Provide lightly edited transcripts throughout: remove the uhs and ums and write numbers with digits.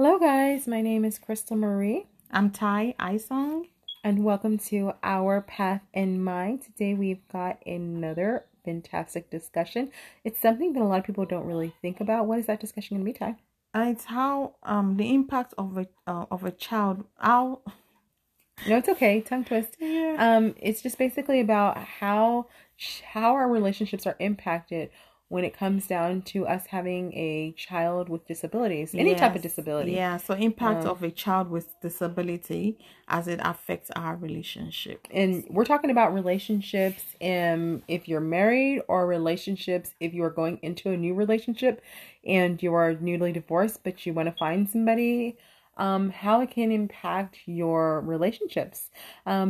Hello guys, my name is Crystal Marie. I'm Ty Isong. And welcome to Our Path in Mind. Today we've got another fantastic discussion. It's something that a lot of people don't really think about. What is that discussion going to be, Ty? It's how the impact of a child. No, it's okay. Tongue twist. Yeah. It's just basically about how our relationships are impacted when it comes down to us having a child with disabilities, any type of disability. Yeah, so impact of a child with disability as it affects our relationship. And we're talking about relationships if you're married, or relationships if you're going into a new relationship and you are newly divorced but you want to find somebody, how it can impact your relationships.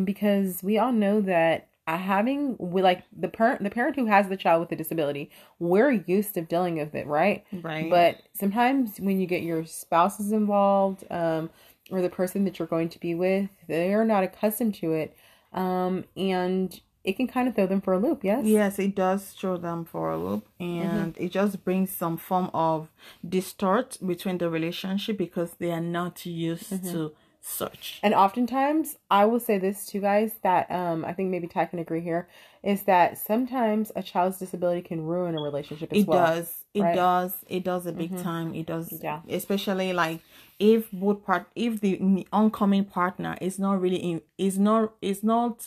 Because we all know that the parent who has the child with a disability, we're used to dealing with it, right? Right. But sometimes when you get your spouses involved, or the person that you're going to be with, they're not accustomed to it, and it can kind of throw them for a loop. Yes, it does throw them for a loop, and it just brings some form of distort between the relationship because they are not used to search. And oftentimes, I will say this too, guys, that I think maybe Ty can agree here, is that sometimes a child's disability can ruin a relationship as well. It does a big time. It does. Yeah. Especially like if the oncoming partner is not really is not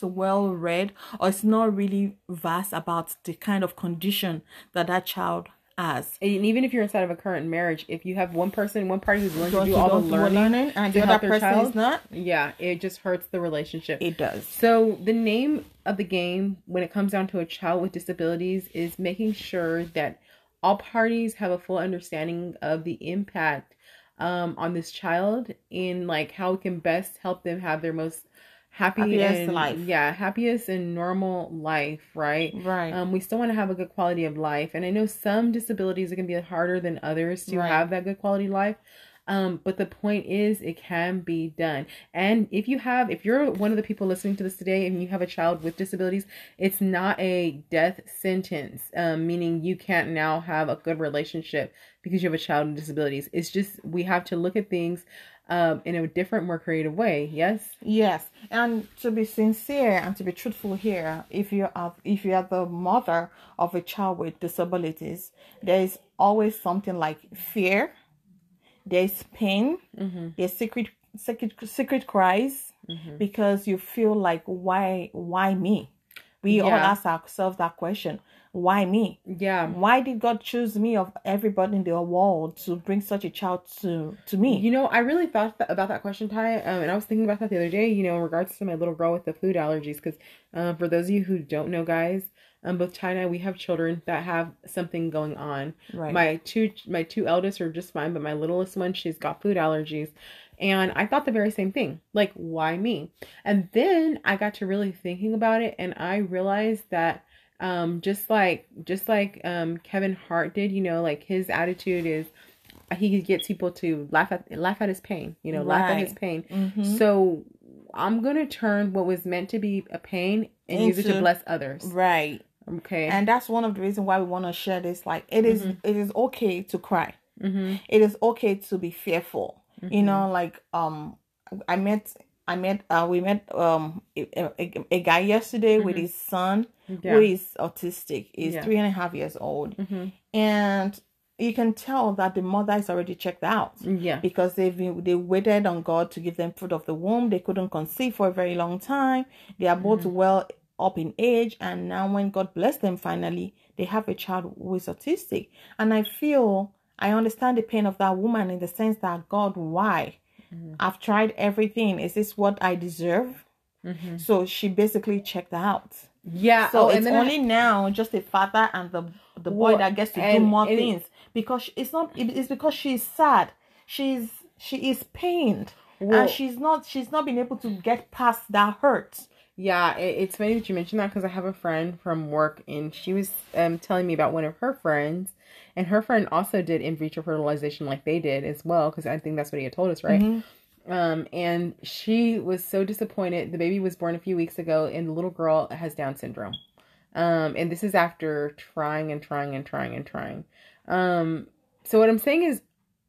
well read, or it's not really vast about the kind of condition that child has. And even if you're inside of a current marriage, if you have one party who's willing to do all the learning and the other person is not, it just hurts the relationship. It does. So the name of the game when it comes down to a child with disabilities is making sure that all parties have a full understanding of the impact on this child, in like how it can best help them have their most happiest and normal life, right. We still want to have a good quality of life, and I know some disabilities are going to be harder than others to have that good quality life, but the point is it can be done. And if you're one of the people listening to this today and you have a child with disabilities, it's not a death sentence, meaning you can't now have a good relationship because you have a child with disabilities. It's just we have to look at things in a different, more creative way. Yes. And to be sincere and to be truthful here, if you are the mother of a child with disabilities, there is always something like fear, there's pain, there's secret cries, because you feel like why me? We all ask ourselves that question. Why me? Yeah. Why did God choose me of everybody in the world to bring such a child to me? You know, I really thought about that question, Ty, and I was thinking about that the other day, you know, in regards to my little girl with the food allergies, because for those of you who don't know, guys, both Ty and I, we have children that have something going on. Right. My two eldest are just fine, but my littlest one, she's got food allergies. And I thought the very same thing, like, why me? And then I got to really thinking about it, and I realized that just like Kevin Hart did, you know, like his attitude is he gets people to laugh at his pain, you know, laugh at his pain. So I'm going to turn what was meant to be a pain and use it to bless others. Right. Okay. And that's one of the reasons why we want to share this. Like it is okay to cry. It is okay to be fearful. You know, like, we met a guy yesterday with his son who is autistic. He's 3.5 years old, and you can tell that the mother is already checked out. Yeah, because they waited on God to give them fruit of the womb. They couldn't conceive for a very long time. They are both well up in age, and now when God blessed them finally, they have a child who is autistic. And I understand the pain of that woman in the sense that, God, why? I've tried everything. Is this what I deserve? So she basically checked out. Yeah. So it's only now just the father and the boy that gets to do more things, because it's because she's sad. She is pained, and she's not been able to get past that hurt. Yeah, it's funny that you mentioned that, because I have a friend from work, and she was telling me about one of her friends, and her friend also did in vitro fertilization like they did as well, because I think that's what he had told us, right? And she was so disappointed. The baby was born a few weeks ago, and the little girl has Down syndrome. And this is after trying and trying and trying and trying. So what I'm saying is,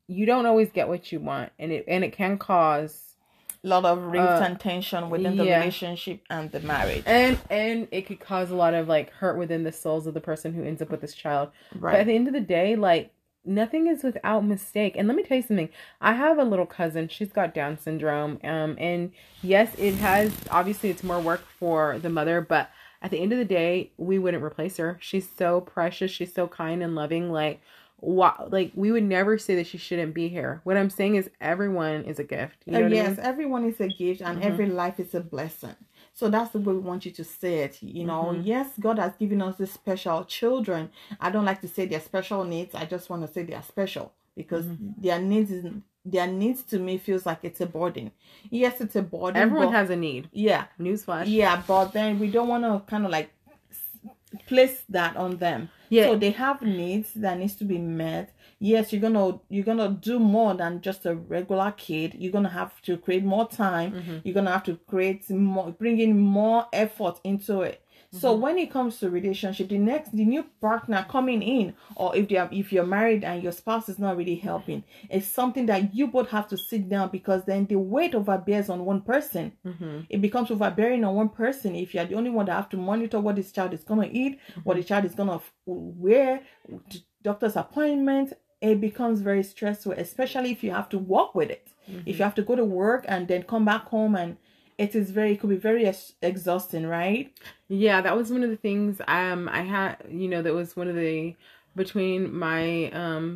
you don't always get what you want, and it can cause a lot of rage and tension within the relationship and the marriage, and it could cause a lot of like hurt within the souls of the person who ends up with this child. Right. But at the end of the day, like, nothing is without mistake. And let me tell you something. I have a little cousin. She's got Down syndrome. And yes, it has, obviously it's more work for the mother, but at the end of the day, we wouldn't replace her. She's so precious. She's so kind and loving. Like, wow, like, we would never say that she shouldn't be here. What I'm saying is everyone is a gift. You know what I mean? Everyone is a gift, and every life is a blessing. So that's the way we want you to say it. You know, yes, God has given us these special children. I don't like to say they're special needs. I just want to say they're special, because their needs to me feels like it's a burden. Yes, it's a burden. Everyone has a need. Yeah. Newsflash. Yeah, but then we don't want to kind of like place that on them. Yeah. So they have needs that needs to be met. Yes, you're gonna do more than just a regular kid. You're gonna have to create more time. You're gonna have to create more, bring in more effort into it. So when it comes to relationship, the new partner coming in, or if you're married and your spouse is not really helping, it's something that you both have to sit down, because then the weight overbears on one person. It becomes overbearing on one person if you're the only one that have to monitor what this child is gonna eat, what the child is gonna wear, doctor's appointment. It becomes very stressful, especially if you have to work with it. If you have to go to work and then come back home, and it could be very exhausting, right? Yeah, that was one of the things I had, you know, that was one of the, between my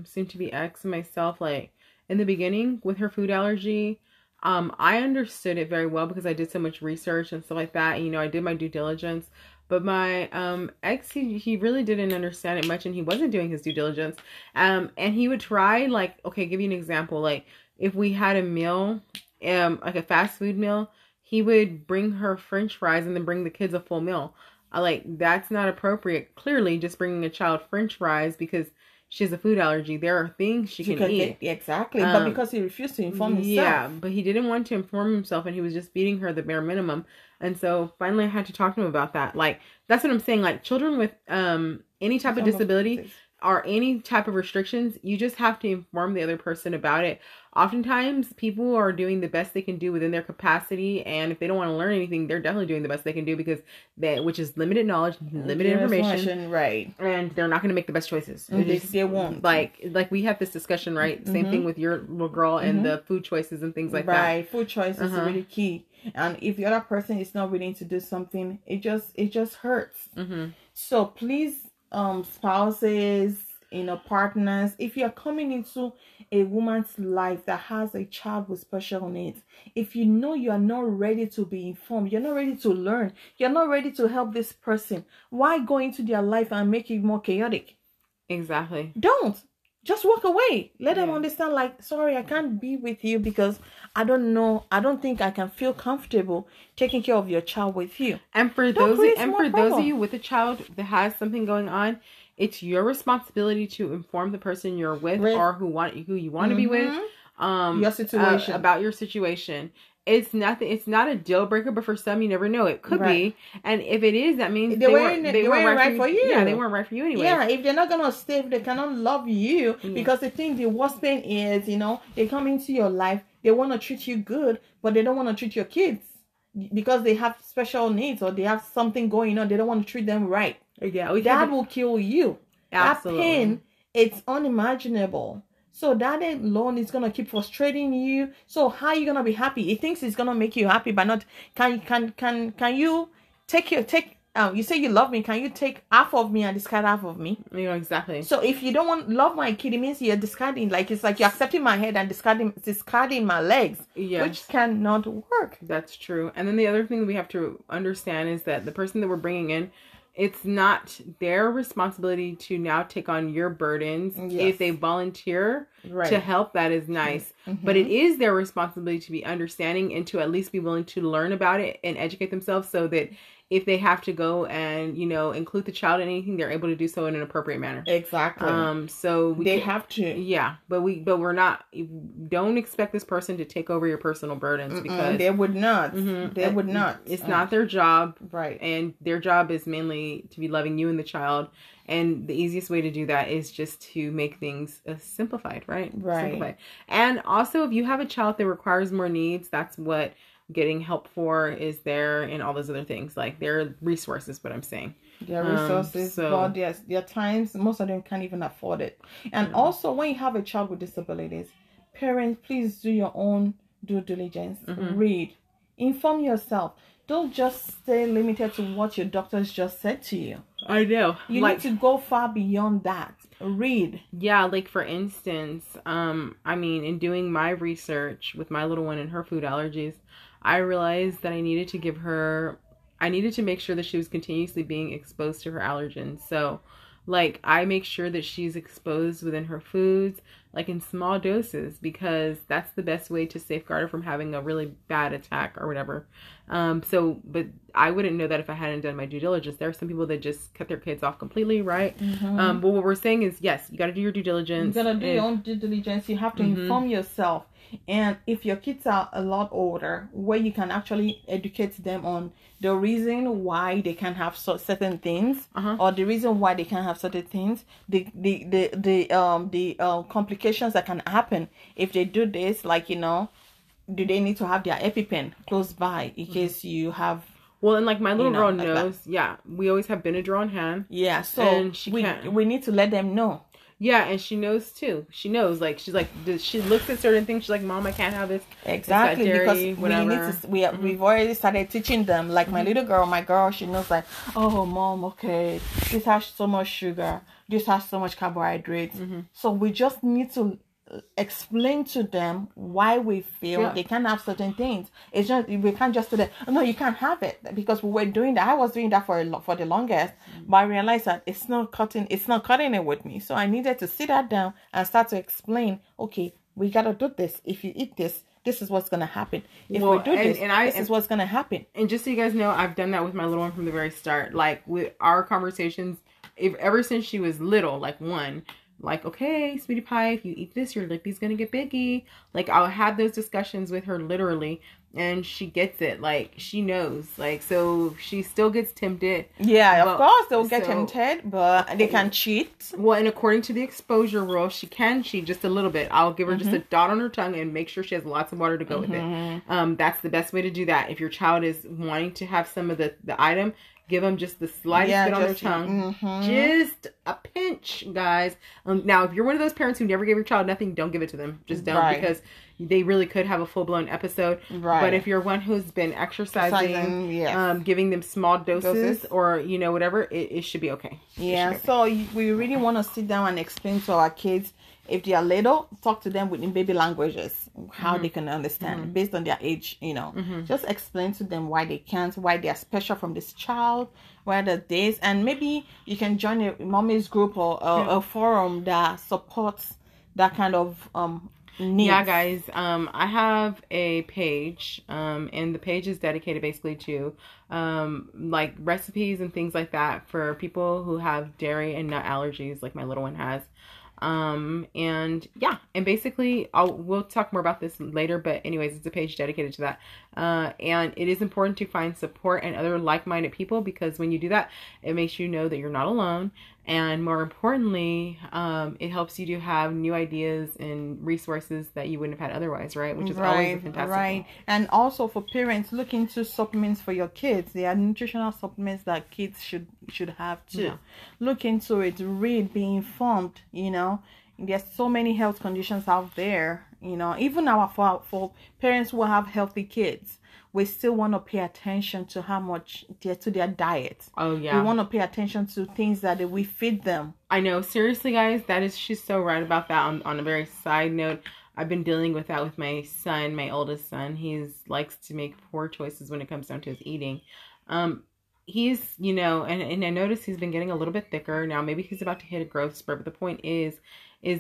soon-to-be ex and myself, like, in the beginning with her food allergy, I understood it very well because I did so much research and stuff like that. And, you know, I did my due diligence. But my ex, he really didn't understand it much, and he wasn't doing his due diligence. And he would try, like, okay, give you an example. Like, if we had a meal, like a fast food meal, he would bring her french fries and then bring the kids a full meal. Like, that's not appropriate. Clearly, just bringing a child french fries because she has a food allergy, there are things she can eat. Exactly. But because he refused to inform himself. Yeah, but he didn't want to inform himself, and he was just feeding her the bare minimum. And so finally I had to talk to him about that. Like, that's what I'm saying. Like, children with any type of disability or any type of restrictions, you just have to inform the other person about it. Oftentimes, people are doing the best they can do within their capacity, and if they don't want to learn anything, they're definitely doing the best they can do, because which is limited knowledge, limited information, right? And they're not going to make the best choices. They won't. Like we had this discussion, right? Same thing with your little girl and the food choices and things like that. Right, food choices is really key, and if the other person is not willing to do something, it just hurts. So please, spouses, you know, partners, if you're coming into a woman's life that has a child with special needs, if you know you are not ready to be informed, you're not ready to learn, you're not ready to help this person, why go into their life and make it more chaotic? Exactly. Don't. Just walk away. Let them understand, like, sorry, I can't be with you because I don't think I can feel comfortable taking care of your child with you. And for those of you with a child that has something going on, it's your responsibility to inform the person you're with or who you want to be with, your situation, about your situation. It's nothing. It's not a deal breaker, but for some, you never know. It could be, and if it is, that means they weren't right for you. Yeah, they weren't right for you anyway. Yeah, if they're not gonna stay, if they cannot love you, because the thing, the worst pain is, you know, they come into your life, they want to treat you good, but they don't want to treat your kids because they have special needs or they have something going on. They don't want to treat them right. Yeah, that will kill you. Absolutely. That pain, it's unimaginable. So that alone is gonna keep frustrating you. So how are you gonna be happy? It thinks it's gonna make you happy, but not. Can you take? You say you love me. Can you take half of me and discard half of me? Yeah, exactly. So if you don't love my kid, it means you're discarding. Like, it's like you're accepting my head and discarding my legs, which cannot work. That's true. And then the other thing we have to understand is that the person that we're bringing in, it's not their responsibility to now take on your burdens. Yes. If they volunteer to help, that is nice. But it is their responsibility to be understanding and to at least be willing to learn about it and educate themselves, so that if they have to go and, you know, include the child in anything, they're able to do so in an appropriate manner. Exactly. Don't expect this person to take over your personal burdens, because they would not. They would not. It's not their job. Right. And their job is mainly to be loving you and the child, And the easiest way to do that is just to make things simplified, right? Right. Simplified. And also, if you have a child that requires more needs, that's what getting help for is there, and all those other things. Like, there are resources, what I'm saying. Their resources, but their times, most of them can't even afford it. And also, when you have a child with disabilities, parents, please do your own due diligence. Read. Inform yourself. Don't just stay limited to what your doctors just said to you. I know. You need to go far beyond that. Read. Yeah, like for instance, I mean, in doing my research with my little one and her food allergies, I realized that I needed to make sure that she was continuously being exposed to her allergens. So, like, I make sure that she's exposed within her foods, like in small doses, because that's the best way to safeguard her from having a really bad attack or whatever. But I wouldn't know that if I hadn't done my due diligence. There are some people that just cut their kids off completely, right? But what we're saying is, yes, you got to do your due diligence. You got to do your own due diligence. You have to inform yourself. And if your kids are a lot older, where you can actually educate them on the reason why they can have certain things, or the reason why they can have certain things, the complications that can happen if they do this, like, you know, do they need to have their EpiPen close by in case you have... Well, and like my little girl knows, we always have Benadryl on hand. Yeah, so and we need to let them know. Yeah, and she knows too. She knows, like, she's like, she looks at certain things. She's like, Mom, I can't have this. Exactly, because we've already started teaching them. Like my little girl, she knows, like, oh, Mom, okay, this has so much sugar. This has so much carbohydrates. So we just need to explain to them why we feel they can't have certain things. It's just, we can't just say, no, you can't have it, because we were doing that. I was doing that for the longest, but I realized that it's not cutting it with me. So I needed to sit that down and start to explain, okay, we gotta do this. If you eat this, this is what's gonna happen. If this is what's gonna happen. And just so you guys know, I've done that with my little one from the very start. Like, with our conversations, ever since she was little, like one. Like, okay, sweetie pie, if you eat this, your lippy's gonna get biggie. Like, I'll have those discussions with her literally, and she gets it. Like, she knows. Like, so she still gets tempted. Yeah, of course they'll get tempted, but they can cheat. Well, and according to the exposure rule, she can cheat just a little bit. I'll give her just a dot on her tongue and make sure she has lots of water to go with it. That's the best way to do that. If your child is wanting to have some of the item, give them just the slightest bit on their tongue. Just a pinch, guys. Now, if you're one of those parents who never gave your child nothing, don't give it to them. Just don't, because they really could have a full-blown episode. Right. But if you're one who's been exercising, giving them small doses or, you know, whatever, it should be okay. Yeah, so we really want to sit down and explain to our kids. If they are little, talk to them within baby languages, how they can understand based on their age, you know. Just explain to them why they can't, why they are special from this child, why they're this. And maybe you can join a mommy's group or a forum that supports that kind of needs. Yeah, guys, I have a page, and the page is dedicated basically to like recipes and things like that for people who have dairy and nut allergies, like my little one has. And basically we'll talk more about this later, but anyways, it's a page dedicated to that. And it is important to find support and other like-minded people, because when you do that, it makes you know that you're not alone. And more importantly, it helps you to have new ideas and resources that you wouldn't have had otherwise, right? Which is always a fantastic thing. And also for parents, look into supplements for your kids. There are nutritional supplements that kids should have too. Yeah. Look into it, read, be informed, you know. There's so many health conditions out there, you know. Even for parents who have healthy kids, we still want to pay attention to how much to their diet. Oh, yeah. We want to pay attention to things that we feed them. I know. Seriously, guys, she's so right about that. On a very side note, I've been dealing with that with my son, my oldest son. He likes to make poor choices when it comes down to his eating. He's, you know, and I noticed he's been getting a little bit thicker. Now, maybe he's about to hit a growth spurt, but the point is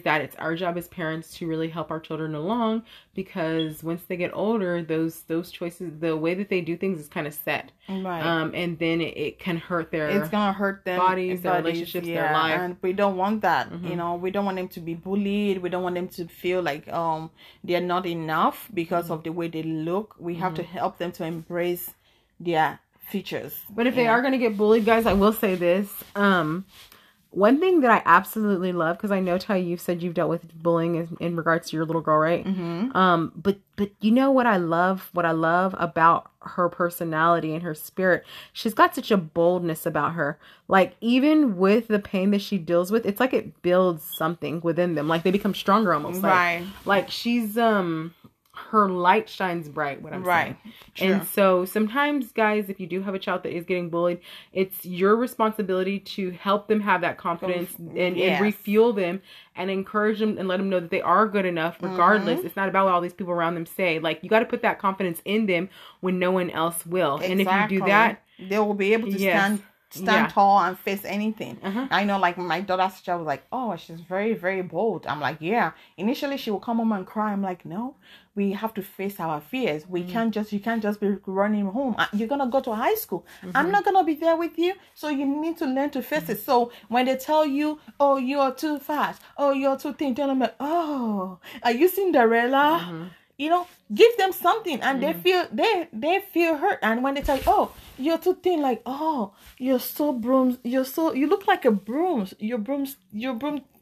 that it's our job as parents to really help our children along, because once they get older, those choices, the way that they do things is kind of set. Right. And then it can hurt it's going to hurt their bodies, their relationships, their life. And we don't want that. You know, we don't want them to be bullied. We don't want them to feel like they're not enough because of the way they look. We have to help them to embrace their features. But if they are going to get bullied, guys, I will say this. One thing that I absolutely love, because I know, Ty, you've said you've dealt with bullying in regards to your little girl, right? Mm-hmm. But you know what I love? What I love about her personality and her spirit, she's got such a boldness about her. Like, even with the pain that she deals with, it's like it builds something within them. Like, they become stronger almost. Right. Like she's, her light shines bright, what I'm right. saying. True. And so sometimes, guys, if you do have a child that is getting bullied, it's your responsibility to help them have that confidence and refuel them and encourage them and let them know that they are good enough regardless. Mm-hmm. It's not about what all these people around them say. Like, you got to put that confidence in them when no one else will. Exactly. And if you do that, they will be able to stand tall and face anything. Uh-huh. I know, like, my daughter's child was like, oh, she's very, very bold. I'm like, yeah. Initially, she will come home and cry. I'm like, no, we have to face our fears. We can't just be running home. You're going to go to high school. Mm-hmm. I'm not going to be there with you. So you need to learn to face it. So when they tell you, oh, you're too fast. Oh, you're too thin. Then I'm like, oh, are you Cinderella? Mm-hmm. You know, give them something and they feel hurt. And when they tell you, oh, you're too thin, like, oh, you're so brooms, you look like a brooms, you're broom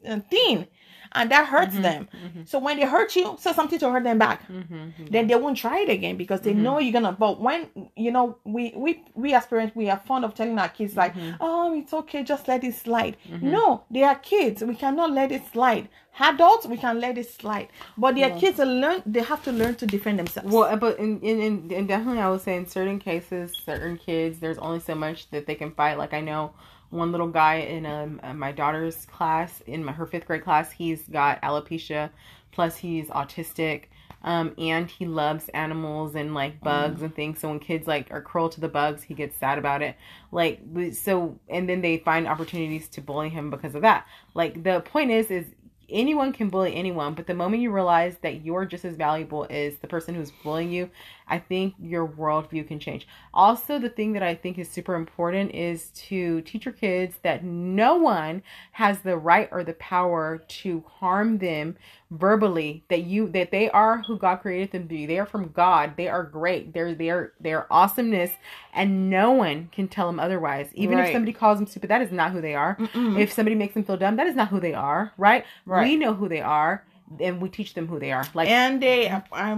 thin. And that hurts them. Mm-hmm. So when they hurt you, say something to hurt them back. Mm-hmm, mm-hmm. Then they won't try it again because they know you're gonna. But when you know, we as parents, we are fond of telling our kids like, "Oh, it's okay, just let it slide." Mm-hmm. No, they are kids. We cannot let it slide. Adults, we can let it slide. But their kids are they have to learn to defend themselves. Well, but in definitely, I would say in certain cases, certain kids, there's only so much that they can fight. Like, I know. One little guy in my daughter's class, her 5th grade class, he's got alopecia, plus he's autistic, and he loves animals and, like, bugs and things. So when kids, like, are cruel to the bugs, he gets sad about it. Like, so, and then they find opportunities to bully him because of that. Like, the point is anyone can bully anyone, but the moment you realize that you're just as valuable as the person who's bullying you, I think your worldview can change. Also, the thing that I think is super important is to teach your kids that no one has the right or the power to harm them verbally, that they are who God created them to be. They are from God. They are great. They're awesomeness, and no one can tell them otherwise. Even if somebody calls them stupid, that is not who they are. Mm-mm. If somebody makes them feel dumb, that is not who they are, right? Right. We know who they are. And we teach them who they are. Like, and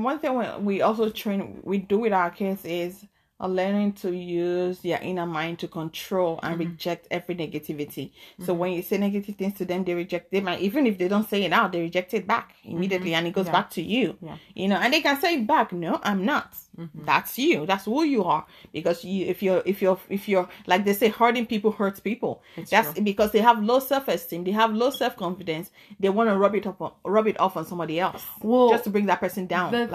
one thing we also do with our kids is learning to use their inner mind to control and reject every negativity. Mm-hmm. So when you say negative things to them, they reject them. And even if they don't say it out, they reject it back immediately, and it goes back to you. Yeah. You know, and they can say it back. No, I'm not. Mm-hmm. That's you. That's who you are. Because if you're like they say, hurting people hurts people. That's true. Because they have low self-esteem. They have low self-confidence. They want to rub it off on somebody else. Well, just to bring that person down. The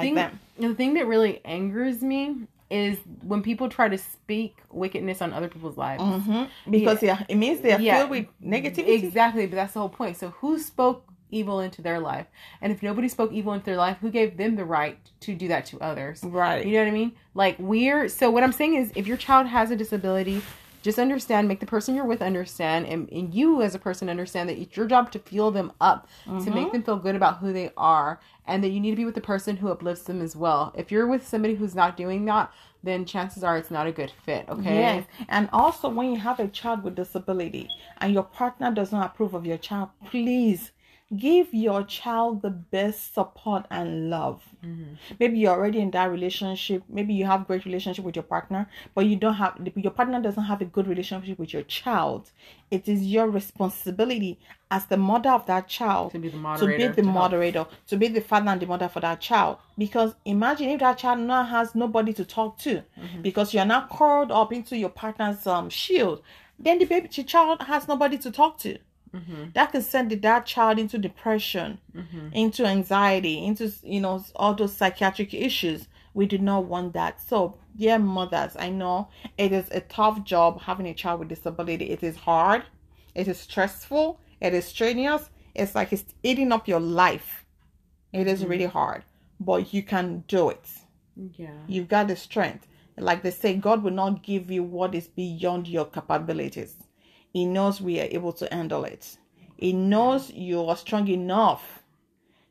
thing that really angers me is when people try to speak wickedness on other people's lives. Mm-hmm. Because it means they are filled with negativity. Exactly, but that's the whole point. So who spoke evil into their life? And if nobody spoke evil into their life, who gave them the right to do that to others? Right. You know what I mean? Like, so what I'm saying is, if your child has a disability, just understand, make the person you're with understand, and you as a person understand that it's your job to fuel them up, to make them feel good about who they are, and that you need to be with the person who uplifts them as well. If you're with somebody who's not doing that, then chances are it's not a good fit, okay? Yes, and also when you have a child with disability and your partner does not approve of your child, please give your child the best support and love. Mm-hmm. Maybe you're already in that relationship. Maybe you have great relationship with your partner, but your partner doesn't have a good relationship with your child. It is your responsibility as the mother of that child to be the moderator, to be the father and the mother for that child. Because imagine if that child now has nobody to talk to, because you're now curled up into your partner's shield, then the child has nobody to talk to. Mm-hmm. That can send that child into depression, into anxiety, into, you know, all those psychiatric issues. We do not want that. So, dear mothers, I know it is a tough job having a child with disability. It is hard. It is stressful. It is strenuous. It's like it's eating up your life. It is really hard. But you can do it. Yeah. You've got the strength. Like they say, God will not give you what is beyond your capabilities. He knows we are able to handle it. He knows you are strong enough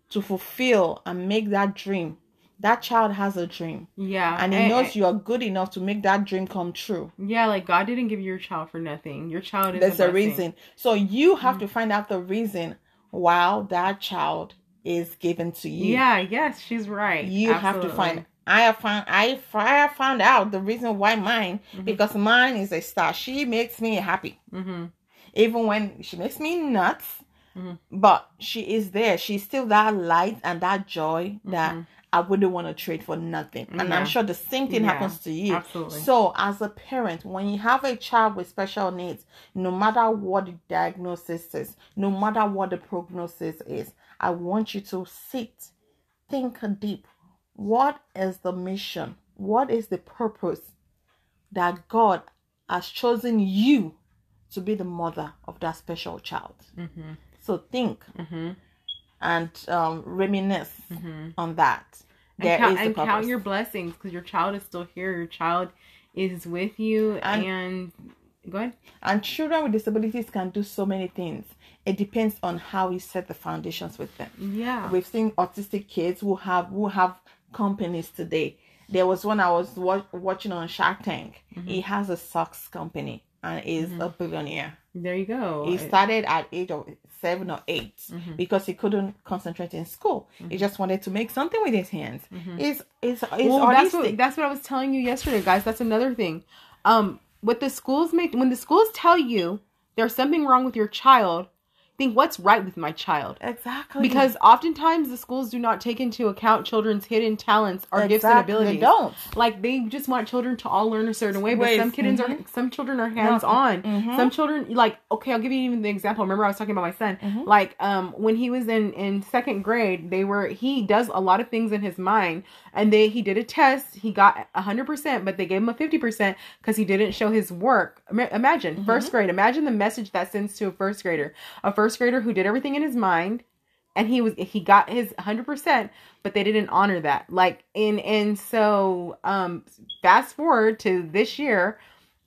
to fulfill and make that dream that child has a dream. Yeah. And he knows you are good enough to make that dream come true. Yeah, like God didn't give your child for nothing. Your child is there's a reason. So you have to find out the reason why that child is given to you. Yeah, yes, she's right. You Absolutely. Have to find I have found out the reason why mine, because mine is a star. She makes me happy. Mm-hmm. Even when she makes me nuts, but she is there. She's still that light and that joy that I wouldn't want to trade for nothing. And I'm sure the same thing happens to you. Absolutely. So as a parent, when you have a child with special needs, no matter what the diagnosis is, no matter what the prognosis is, I want you to sit, think deep. What is the mission? What is the purpose that God has chosen you to be the mother of that special child? Mm-hmm. So think and reminisce on that. Count your blessings, because your child is still here. Your child is with you. And go ahead. And children with disabilities can do so many things. It depends on how you set the foundations with them. Yeah, we've seen autistic kids who have companies today. There was one I was watching on Shark Tank. He has a socks company and is a billionaire. There you go. He started at age of 7 or 8 because he couldn't concentrate in school. He just wanted to make something with his hands. It's autistic. That's what I was telling you yesterday, guys. That's another thing. What the schools make, when the schools tell you there's something wrong with your child, think what's right with my child. Exactly. Because oftentimes the schools do not take into account children's hidden talents or gifts and abilities. They don't. Like, they just want children to all learn a certain way, but some children are hands-on. Mm-hmm. Some children, like, okay, I'll give you even the example. Remember I was talking about my son. Mm-hmm. Like, when he was in second grade, he does a lot of things in his mind, and he did a test. He got 100%, but they gave him a 50% because he didn't show his work. Imagine first grade. Imagine the message that sends to a first grader. First grader who did everything in his mind, and he got his 100%, but they didn't honor that. Like, so fast forward to this year,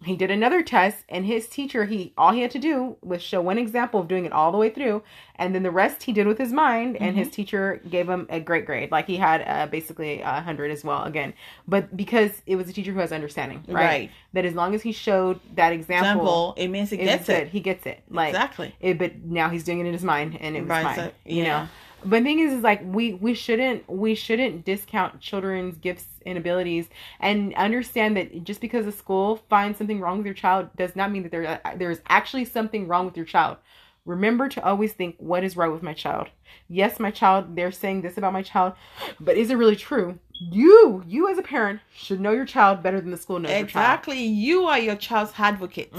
he did another test, and his teacher, all he had to do was show one example of doing it all the way through, and then the rest he did with his mind, and his teacher gave him a great grade. Like, he had basically 100 as well again, but because it was a teacher who has understanding, right? That as long as he showed that example, it means he gets it. He gets it, like, exactly. But now he's doing it in his mind, and it was fine, so, you know. But the thing is like we shouldn't discount children's gifts and abilities, and understand that just because a school finds something wrong with your child does not mean that there is actually something wrong with your child. Remember to always think, what is right with my child? Yes, my child, they're saying this about my child, but is it really true? You as a parent should know your child better than the school knows your child. Exactly. You are your child's advocates.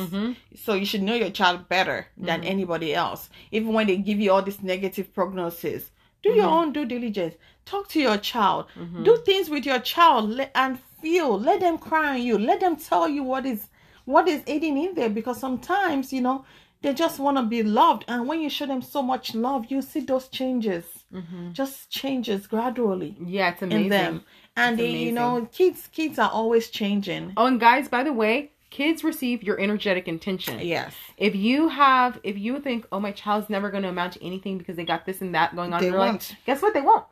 So you should know your child better than anybody else. Even when they give you all this negative prognosis, do your own due diligence. Talk to your child. Do things with your child and feel. Let them cry on you. Let them tell you what is eating in there, because sometimes, you know, they just want to be loved. And when you show them so much love, you see those changes. Just changes gradually. Yeah, it's amazing. In them. And they, you know, kids are always changing. Oh, and guys, by the way, kids receive your energetic intention. Yes. If you think, oh, my child's never going to amount to anything because they got this and that going on in their life. Guess what? They won't.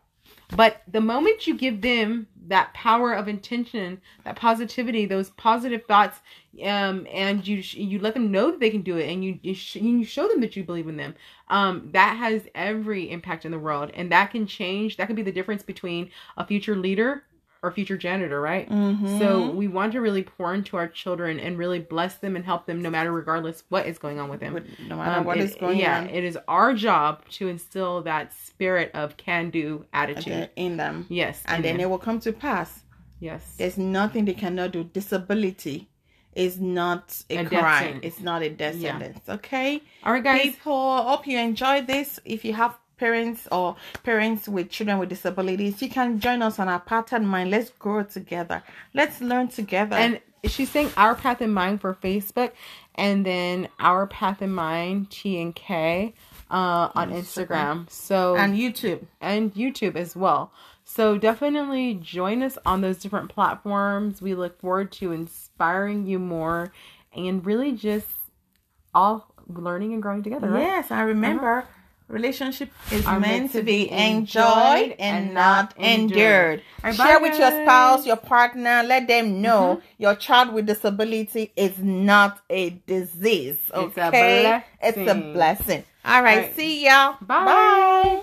But the moment you give them that power of intention, that positivity, those positive thoughts, and you let them know that they can do it, and you show them that you believe in them, that has every impact in the world, and that can change. That could be the difference between a future leader or future janitor, right? So we want to really pour into our children and really bless them and help them, regardless what is going on with them. No matter what is going on. Yeah, it is our job to instill that spirit of can-do attitude in them. Yes. And then it will come to pass. Yes. There's nothing they cannot do. Disability is not a crime. It's not a death sentence. Yeah. Okay? All right, guys. People, hope you enjoyed this. If you have parents or parents with children with disabilities, you can join us on Our Path in Mind. Let's grow together. Let's learn together. And she's saying Our Path in Mind for Facebook, and then Our Path in Mind TNK on Instagram. So and YouTube as well. So definitely join us on those different platforms. We look forward to inspiring you more, and really just all learning and growing together. Right? Yes, I remember. Relationship is meant to be enjoyed and not endured. Share with your spouse, your partner. Let them know your child with disability is not a disease. Okay? It's a blessing. All right. See y'all. Bye. Bye.